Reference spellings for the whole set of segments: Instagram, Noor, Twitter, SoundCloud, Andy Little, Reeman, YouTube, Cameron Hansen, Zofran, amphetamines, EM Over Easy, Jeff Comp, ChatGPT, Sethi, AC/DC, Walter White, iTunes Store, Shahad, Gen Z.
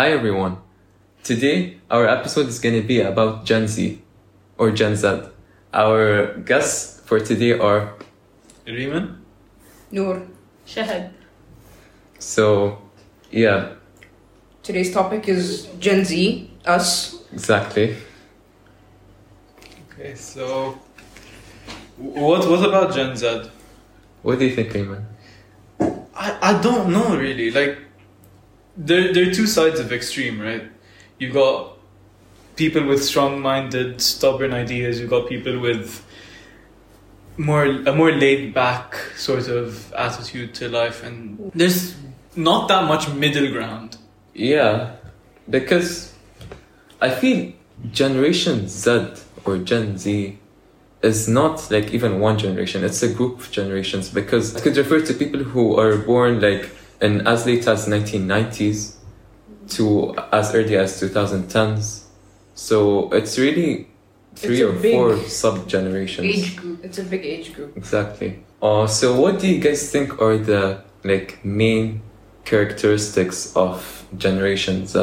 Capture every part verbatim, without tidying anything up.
Hi everyone. Today our episode is going to be about Gen Z or Gen Z. Our guests for today are Reeman, Noor, Shahad. So, yeah. Today's topic is Gen Z, us. Exactly. Okay, so what what about Gen Z? What do you think, Reeman? I, I don't know really. Like there there are two sides of extreme, right? You've got people with strong-minded, stubborn ideas. You've got people with more a more laid-back sort of attitude to life, and there's not that much middle ground. Yeah, because I feel Generation Z or Gen Z is not like even one generation. It's a group of generations, because I could refer to people who are born like in as late as nineteen nineties to as early as two thousand tens. So it's really three it's or four sub-generations. Age group. It's a big age group. Exactly. Uh, so what do you guys think are the like main characteristics of Generation Z?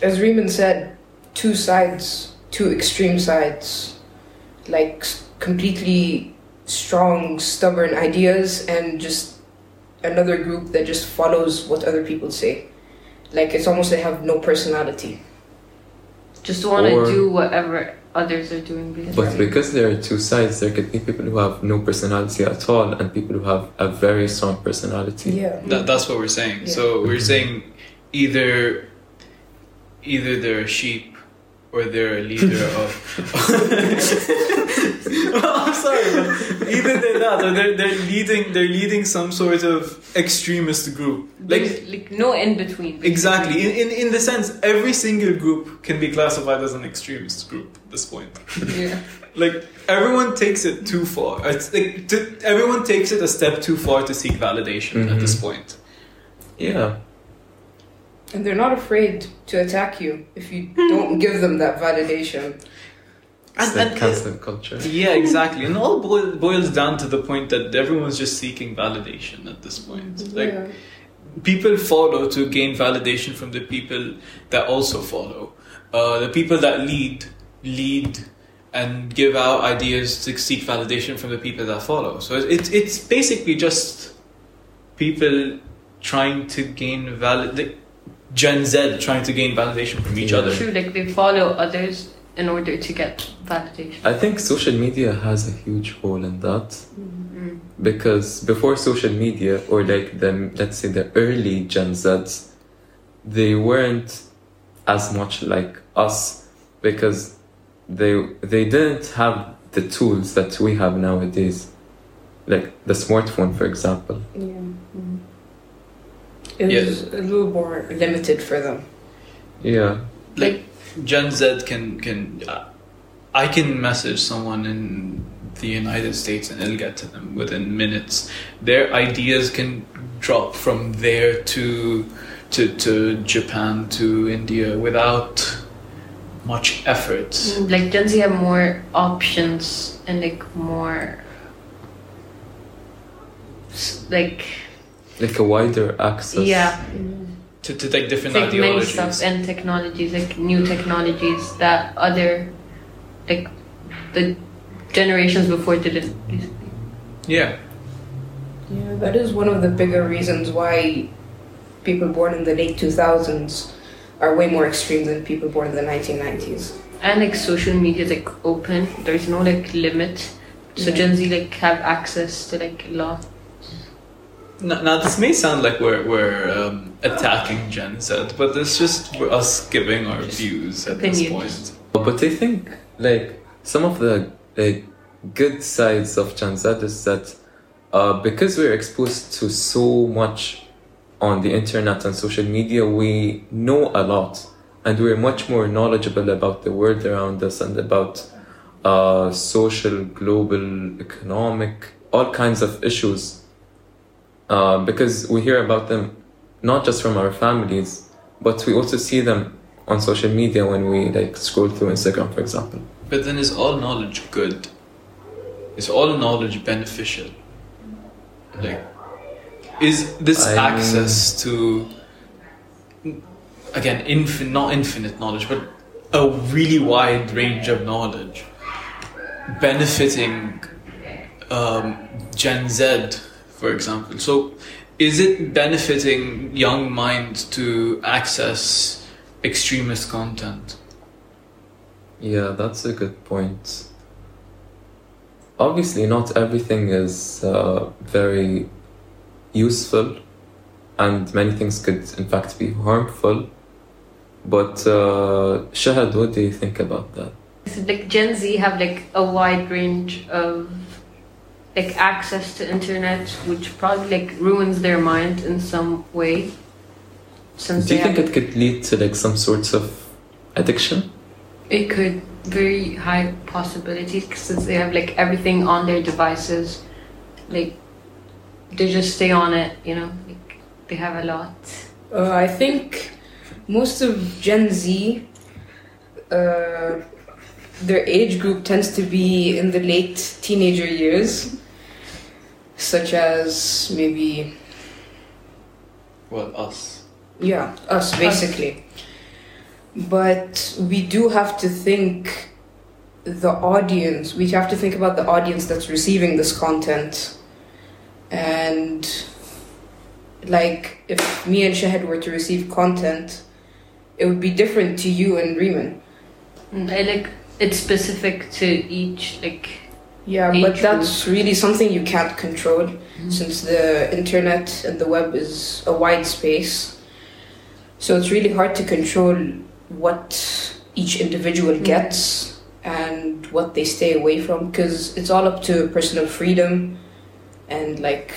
As Reeman said, two sides, two extreme sides, like completely strong, stubborn ideas, and just another group that just follows what other people say. Like, it's almost they have no personality. Just want to do whatever others are doing. Because but because there are two sides, there could be people who have no personality at all and people who have a very strong personality. Yeah, that, that's what we're saying. Yeah. So we're saying either either they're a sheep or they're a leader of... well, I'm sorry, but either they're that or they're, they're, leading, they're leading some sort of extremist group. Like, like no in-between. Exactly. In, in in the sense, every single group can be classified as an extremist group at this point. Yeah. Like, everyone takes it too far. It's like to, everyone takes it a step too far to seek validation mm-hmm. at this point. Yeah. And they're not afraid to attack you if you don't give them that validation. It's and, like cancel culture. Yeah, exactly. And all boil, boils down to the point that everyone's just seeking validation at this point. Like, yeah. People follow to gain validation from the people that also follow. Uh, the people that lead, lead and give out ideas to seek validation from the people that follow. So it's it's basically just people trying to gain validation. Gen Z trying to gain validation from each other. True, like they follow others in order to get validation. I think social media has a huge hole in that mm-hmm. because before social media, or like the let's say the early Gen Zs, they weren't as much like us because they they didn't have the tools that we have nowadays, like the smartphone, for example. Yeah. Mm-hmm. It was yeah. a little more limited for them. Yeah. Like, Gen Z can... can uh, I can message someone in the United States and it'll get to them within minutes. Their ideas can drop from there to to, to Japan, to India, without much effort. Like, Gen Z have more options and, like, more... Like... Like a wider access. Yeah. To, to take different like ideologies. Many stuff and technologies, like new technologies that other, like, the generations before didn't. Basically. Yeah. Yeah, that is one of the bigger reasons why people born in the late two thousands are way more extreme than people born in the nineteen nineties. And, like, social media is, like, open. There's no, like, limit. So yeah. Gen Z, like, have access to, like, a lot. Now, now, this may sound like we're we're um, attacking Gen Z, but it's just us giving our just views at opinions. This point. But I think, like, some of the like good sides of Gen Z is that uh, because we're exposed to so much on the internet and social media, we know a lot, and we're much more knowledgeable about the world around us and about uh, social, global, economic, all kinds of issues. Uh, because we hear about them not just from our families, but we also see them on social media when we like scroll through Instagram, for example. But then is all knowledge good? Is all knowledge beneficial? Like, is this I access mean, to again, infin- not infinite knowledge, but a really wide range of knowledge benefiting um, Gen Z, for example. So is it benefiting young minds to access extremist content? Yeah, that's a good point. Obviously, not everything is uh, very useful, and many things could, in fact, be harmful. But uh, Shahad, what do you think about that? So, like, Gen Z have like a wide range of like access to internet, which probably like ruins their mind in some way. Since do you think have... it could lead to like some sorts of addiction? It could, very high possibilities, since they have like everything on their devices, like they just stay on it, you know, like they have a lot. Uh, I think most of Gen Z, uh, their age group tends to be in the late teenager years, such as maybe... Well, us. Yeah, us, basically. Us. But we do have to think the audience, we have to think about the audience that's receiving this content. And like, if me and Shahad were to receive content, it would be different to you and Reeman. I like, it's specific to each, like... Yeah, each but that's group. Really something you can't control, mm-hmm. since the internet and the web is a wide space. So it's really hard to control what each individual gets and what they stay away from, because it's all up to personal freedom and like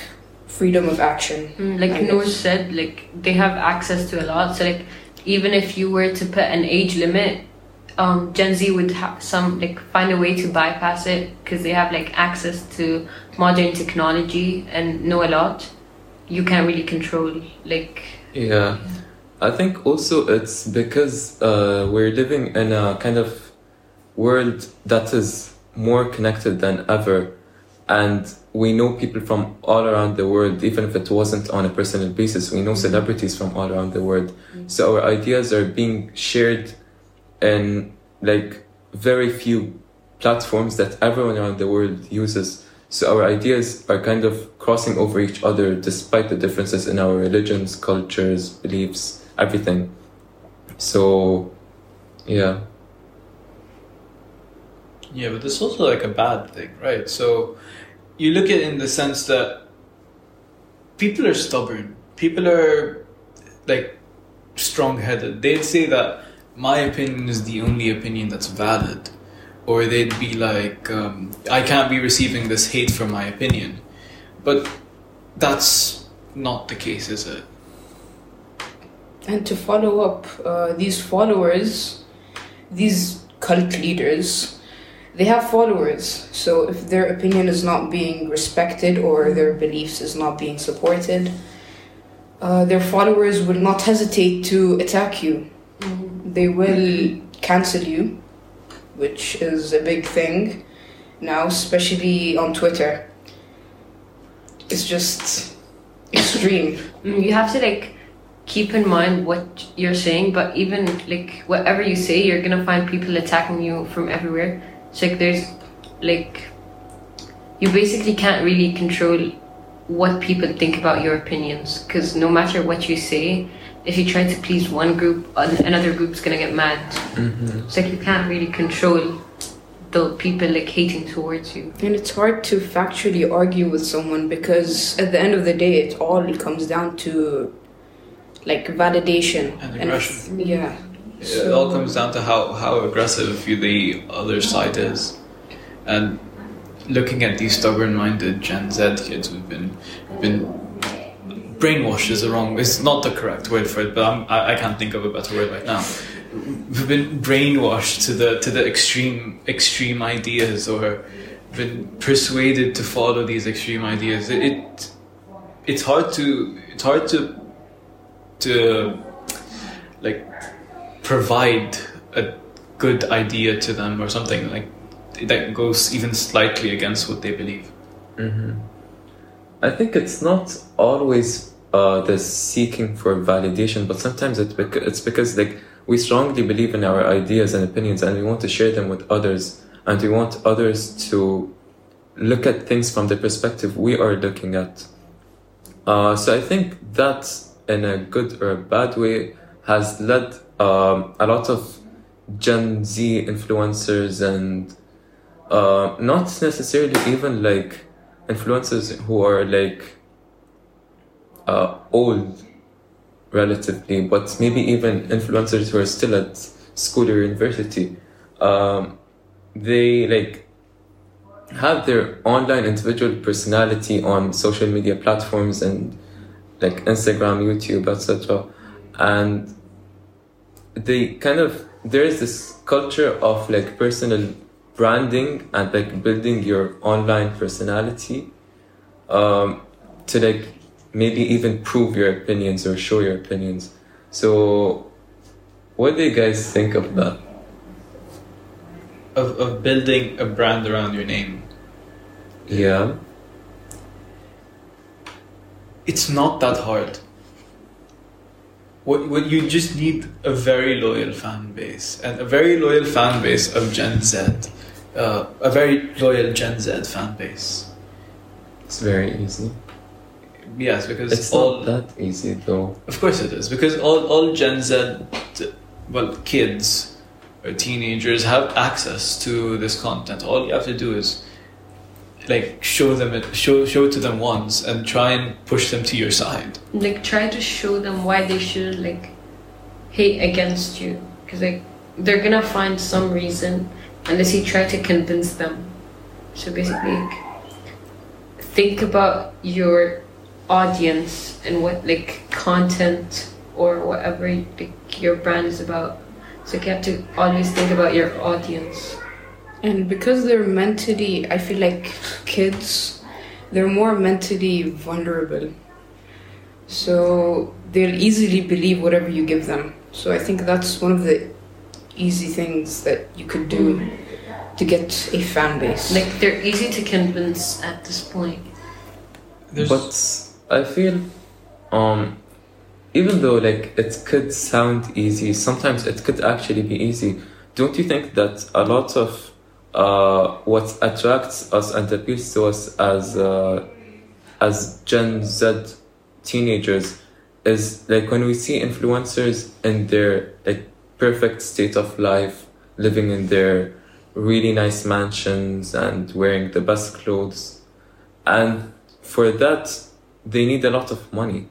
freedom of action. Mm, like Noor said, like they have access to a lot. So like even if you were to put an age limit, um, Gen Z would have some like find a way to bypass it, because they have like access to modern technology and know a lot. You can't really control like. Yeah. I think also it's because uh, we're living in a kind of world that is more connected than ever. And we know people from all around the world, even if it wasn't on a personal basis. We know celebrities from all around the world. Mm-hmm. So our ideas are being shared in like very few platforms that everyone around the world uses. So our ideas are kind of crossing over each other, despite the differences in our religions, cultures, beliefs, everything. So, yeah. Yeah, but it's also like a bad thing, right? So you look at it in the sense that people are stubborn. People are like strong-headed. They'd say that my opinion is the only opinion that's valid. Or they'd be like, um, I can't be receiving this hate for my opinion. But that's not the case, is it? And to follow up, uh, these followers, these cult leaders, they have followers. So if their opinion is not being respected or their beliefs is not being supported, uh, their followers will not hesitate to attack you. Mm-hmm. They will cancel you, which is a big thing now, especially on Twitter. It's just extreme. You have to like keep in mind what you're saying, but even like whatever you say, you're gonna find people attacking you from everywhere. So like there's like, you basically can't really control what people think about your opinions, because no matter what you say, if you try to please one group, another group's gonna get mad. Mm-hmm. It's like you can't really control the people like hating towards you. And it's hard to factually argue with someone, because at the end of the day, it all comes down to like validation. And aggression. And yeah. So it all comes down to how, how aggressive the other side is. And looking at these stubborn-minded Gen Z kids who've been been. Brainwashed is the wrong, it's not the correct word for it, but I'm, I, I can't think of a better word right now. We've been brainwashed to the to the extreme extreme ideas, or been persuaded to follow these extreme ideas. It, it it's hard to it's hard to to like provide a good idea to them, or something like that goes even slightly against what they believe. Mm-hmm. I think it's not always uh, the seeking for validation, but sometimes it bec- it's because like we strongly believe in our ideas and opinions, and we want to share them with others, and we want others to look at things from the perspective we are looking at. Uh, so I think that, in a good or a bad way, has led um, a lot of Gen Z influencers and uh, not necessarily even like influencers who are like uh, old relatively, but maybe even influencers who are still at school or university. Um, they like have their online individual personality on social media platforms and like Instagram, YouTube, et cetera. And they kind of, there is this culture of like personal branding and like building your online personality um, to like maybe even prove your opinions or show your opinions. So what do you guys think of that? Of, of building a brand around your name. Yeah. It's not that hard. What, what you just need a very loyal fan base, and a very loyal fan base of Gen Z, uh, a very loyal Gen Z fan base. It's very easy. Yes, because it's all, not that easy though. Of course it is, because all all Gen Z, well, kids. Teenagers have access to this content. All you have to do is like show them it, show show to them once, and try and push them to your side. Like try to show them why they should like hate against you, because like they're gonna find some reason unless you try to convince them. So basically, like, think about your audience and what like content or whatever like, your brand is about. So you have to always think about your audience. And because they're mentally, I feel like kids, they're more mentally vulnerable. So they'll easily believe whatever you give them. So I think that's one of the easy things that you could do to get a fan base. Like they're easy to convince at this point. There's but I feel... um. Even though like it could sound easy, sometimes it could actually be easy. Don't you think that a lot of uh, what attracts us and appeals to us as uh, as Gen Z teenagers is like when we see influencers in their like perfect state of life, living in their really nice mansions and wearing the best clothes, and for that they need a lot of money.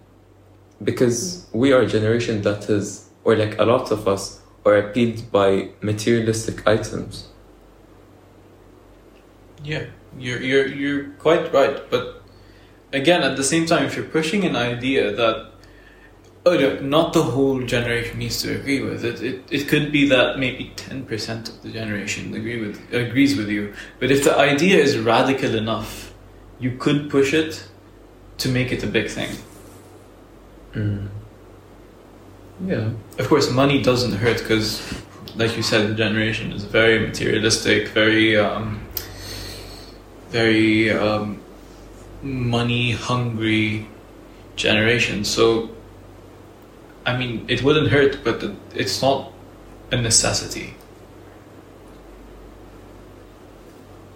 Because we are a generation that is, or like a lot of us, are appealed by materialistic items. Yeah, you're you're you're quite right. But again, at the same time, if you're pushing an idea that, oh look, not the whole generation needs to agree with it. It it could be that maybe ten percent of the generation agree with agrees with you. But if the idea is radical enough, you could push it to make it a big thing. Mm. Yeah. Of course, money doesn't hurt because, like you said, the generation is very materialistic, very, um, very um, money-hungry generation. So, I mean, it wouldn't hurt, but it's not a necessity.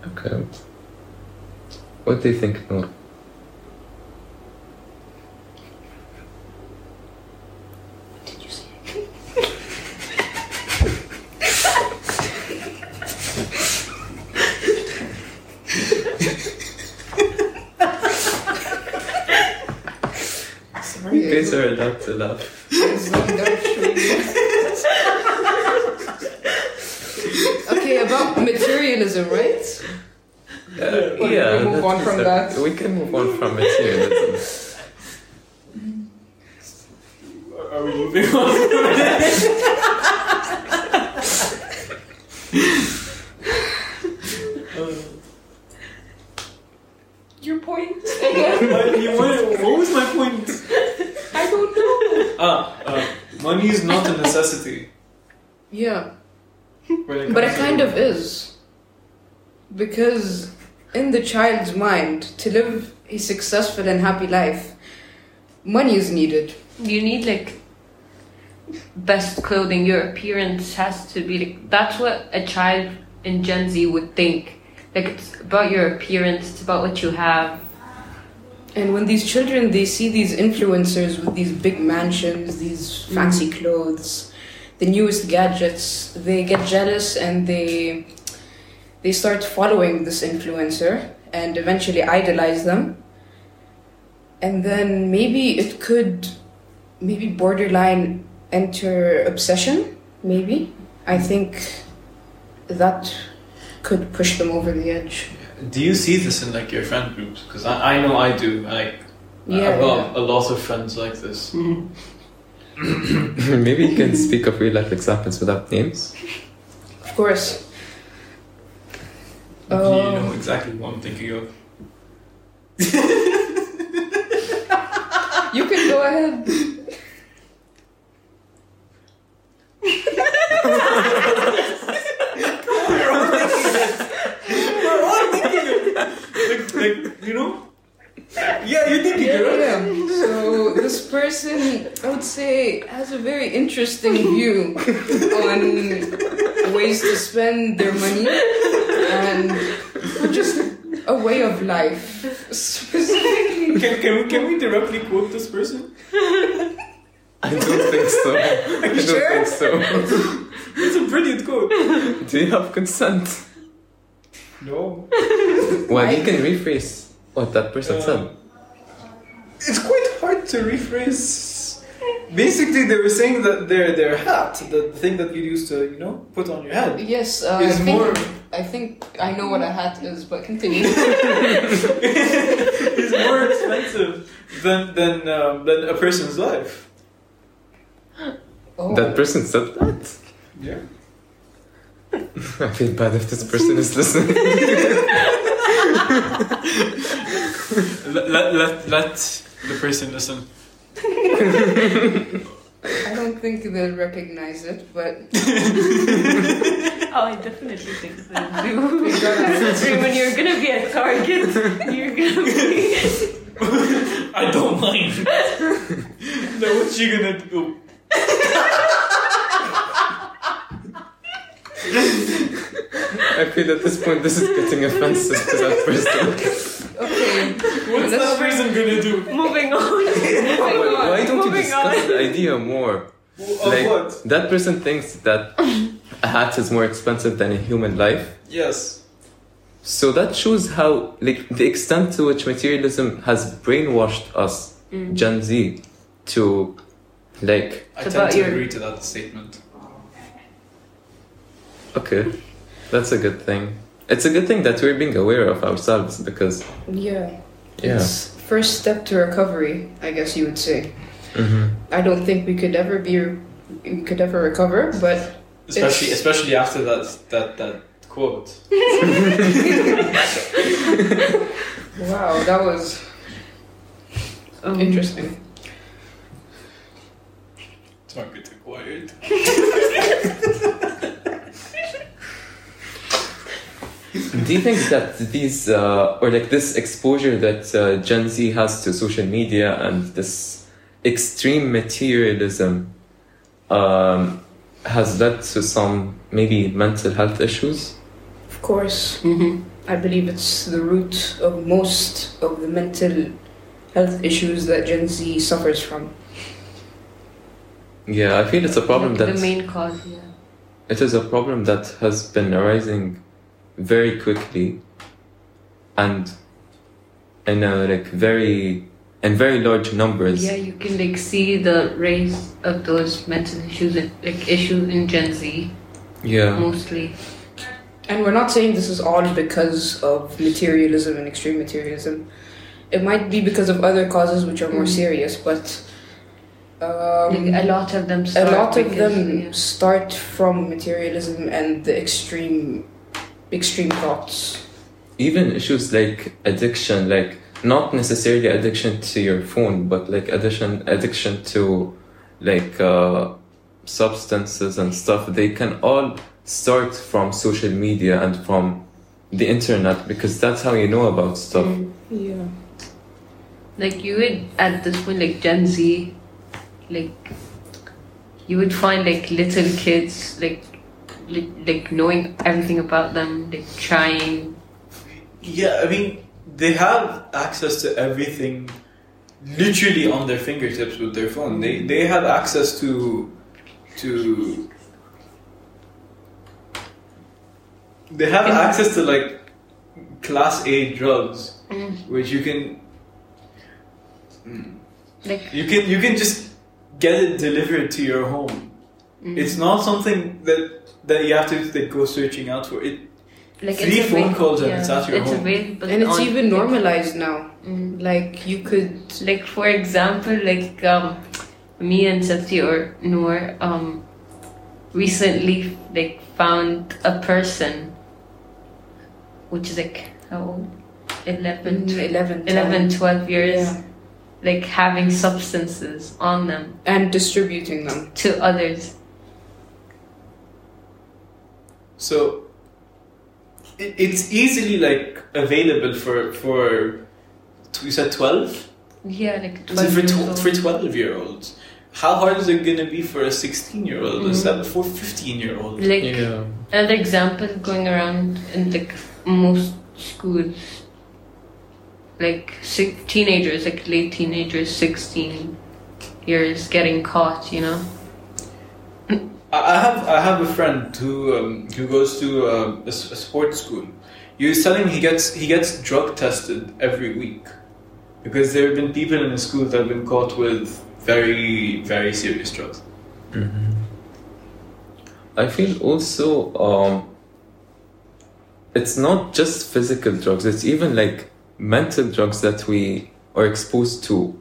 Okay. What do you think, Noor? Sorry, not to laugh. Okay, about materialism, right? Uh, yeah. We move on from that. We can move on from materialism. Are we moving on? Your point again? What was my point? I don't know. Ah, uh, money is not a necessity. Yeah. It but it kind of is. Because in the child's mind, to live a successful and happy life, money is needed. You need like best clothing. Your appearance has to be like, that's what a child in Gen Z would think. Like, it's about your appearance, it's about what you have. And when these children, they see these influencers with these big mansions, these fancy mm. clothes, the newest gadgets, they get jealous and they they start following this influencer and eventually idolize them. And then maybe it could maybe borderline enter obsession, maybe. I think that could push them over the edge. Do you see this in like your friend groups? Because I, I know I do. Like, yeah, I've got yeah. a lot of friends like this. Mm-hmm. Maybe you can speak of real life examples without names. Of course. Do um, you know exactly what I'm thinking of? You can go ahead. We're all thinking it. We're all thinking it. Like, like, you know? Yeah, you're thinking yeah, it. Yeah. So this person, I would say, has a very interesting view on ways to spend their money and just a way of life. Specifically. Can, can, can we directly quote this person? I don't think so. Are you I sure? don't think so. It's a brilliant quote. Do you have consent? No. Well, I you can rephrase what that person uh, said. It's quite hard to rephrase. Basically, they were saying that their their hat, the thing that you used to, you know, put on your head. Yes, uh, is I think, more. I think I know what a hat is, but continue. It's more expensive than than um, than a person's life. Oh. That person said that. Yeah. I feel bad if this person is listening. let, let, let, let the person listen. I don't think they'll recognize it, but... Oh, I definitely think they do. Because when you're going to be a target, you're going to be... I don't mind. Now what you going to do? I feel at this point this is getting offensive to that person. Okay. What's that person gonna do? Moving on. Moving on. Why don't moving you discuss on. the idea more? Well, like, what? That person thinks that a hat is more expensive than a human life. Yes. So that shows how, like, the extent to which materialism has brainwashed us, mm. Gen Z, to, like... I tend to your... agree to that statement. Okay, that's a good thing. It's a good thing that we're being aware of ourselves because... Yeah. Yeah. It's first step to recovery, I guess you would say. Mm-hmm. I don't think we could ever be... We could ever recover, but... Especially it's... especially after that that, that quote. Wow, that was... Um, interesting. Target acquired. Do you think that these, uh, or like this exposure that uh, Gen Z has to social media and this extreme materialism um, has led to some maybe mental health issues? Of course. Mm-hmm. I believe it's the root of most of the mental health issues that Gen Z suffers from. Yeah, I feel it's a problem like that... The main cause, yeah. It is a problem that has been arising very quickly and in a, like very in very large numbers. Yeah, you can like see the rise of those mental issues in, like issues in Gen Z. Yeah, mostly. And we're not saying this is all because of materialism and extreme materialism. It might be because of other causes which are more mm. serious, but um, like a lot of them. Start a lot of because, them yeah. start from materialism and the extreme. Extreme thoughts. Even issues like addiction, like not necessarily addiction to your phone, but like addiction, addiction to like uh, substances and stuff. They can all start from social media and from the internet because that's how you know about stuff. Mm, yeah. like you would at this point, like Gen Z, like you would find like little kids like li- like knowing everything about them, like trying. Yeah, I mean they have access to everything literally on their fingertips with their phone. They they have access to to they have yeah. access to like class A drugs, mm. which you can mm, like you can you can just get it delivered to your home. Mm. It's not something that that you have to like, go searching out for. It like three it's phone calls and yeah. it's at your it's home, and it's even normalized now. Mm. Like you could like for example like um, me and Sethi or Noor um, recently like found a person which is like how old? eleven, twelve, eleven, twelve years yeah. like having substances on them and distributing them to others. So it, it's easily like available for for you said twelve? Yeah, like twelve. So for, tw- for twelve year olds. How hard is it gonna be for a sixteen year old mm-hmm. or seven, for fifteen year old? Like yeah. another example going around in like most schools, like six, teenagers, like late teenagers, sixteen years getting caught, you know. I have I have a friend who um, who goes to um, a, a sports school. He was telling me he gets he gets drug tested every week because there have been people in the school that have been caught with very, very serious drugs. Mm-hmm. I feel also um, it's not just physical drugs, it's even like mental drugs that we are exposed to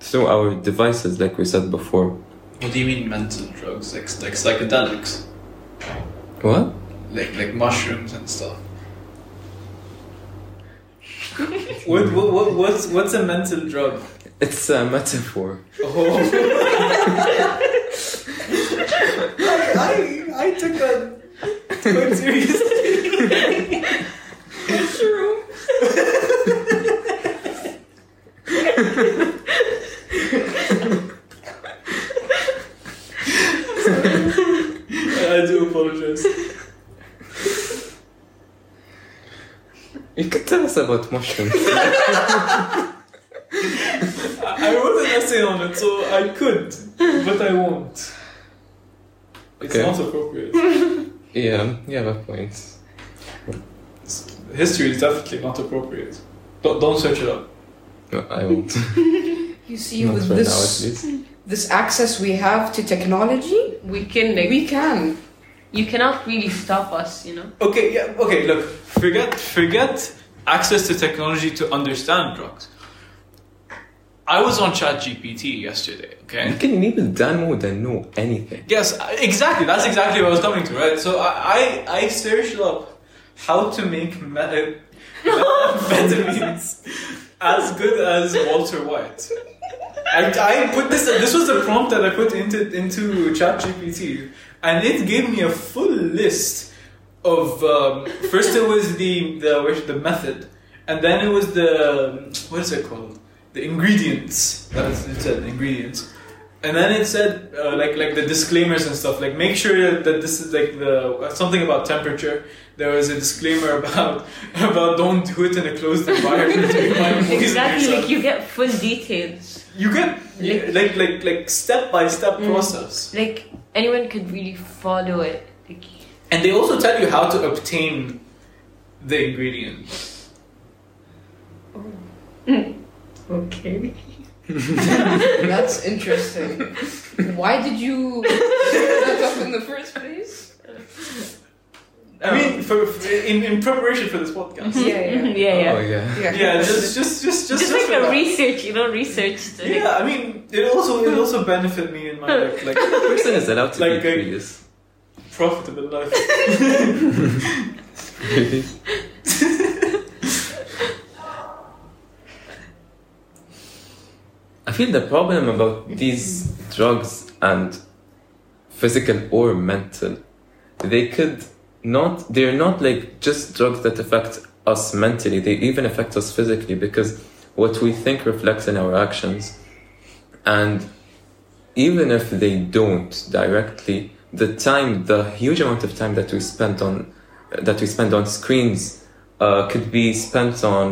through our devices, like we said before. What do you mean mental drugs? Like, like psychedelics? What? Like like mushrooms and stuff. what, what, what, what's, what's a mental drug? It's a metaphor. Oh. I, I I took that quite seriously. Mushroom. I do apologize. You could tell us about mushrooms. I wrote an essay on it, so I could, but I won't. It's okay. Not appropriate. Yeah, yeah, that point. History is definitely not appropriate. Don't, don't search it up. No, I won't. You see, not with right this now, this access we have to technology, we can like, we can. You cannot really stop us, you know. Okay, yeah, okay. Look, forget forget access to technology to understand drugs. I was on ChatGPT yesterday, okay? You can even download and know anything. Yes, exactly. That's exactly what I was coming to, right? So I, I, I searched up how to make meta- amphetamines as good as Walter White. And I put this, this was a prompt that I put into, into ChatGPT, and it gave me a full list of, um, first it was the, the, the method, and then it was the, what is it called? The ingredients. That's it said ingredients, and then it said uh, like like the disclaimers and stuff. Like make sure that this is like the something about temperature. There was a disclaimer about about don't do it in a closed environment. Exactly, like you get full details. You get like like like, like step by step process. Like anyone could really follow it. Like, and they also tell you how to obtain the ingredients. Oh. Mm. Okay. That's interesting. Why did you set that up in the first place? I mean, for, for in, in preparation for this podcast. Mm-hmm. Yeah, yeah, yeah, yeah. Oh, yeah. Yeah, yeah just, just, just, just, just like a that. research, you know, research. Thing. Yeah, I mean, it also, it also benefit me in my life. Like, the person is allowed to like be curious. Profitable life. Really? I feel the problem about these drugs and physical or mental, they could not, they're not like just drugs that affect us mentally, they even affect us physically because what we think reflects in our actions. And even if they don't directly, the time, the huge amount of time that we spend on, that we spend on screens, uh, could be spent on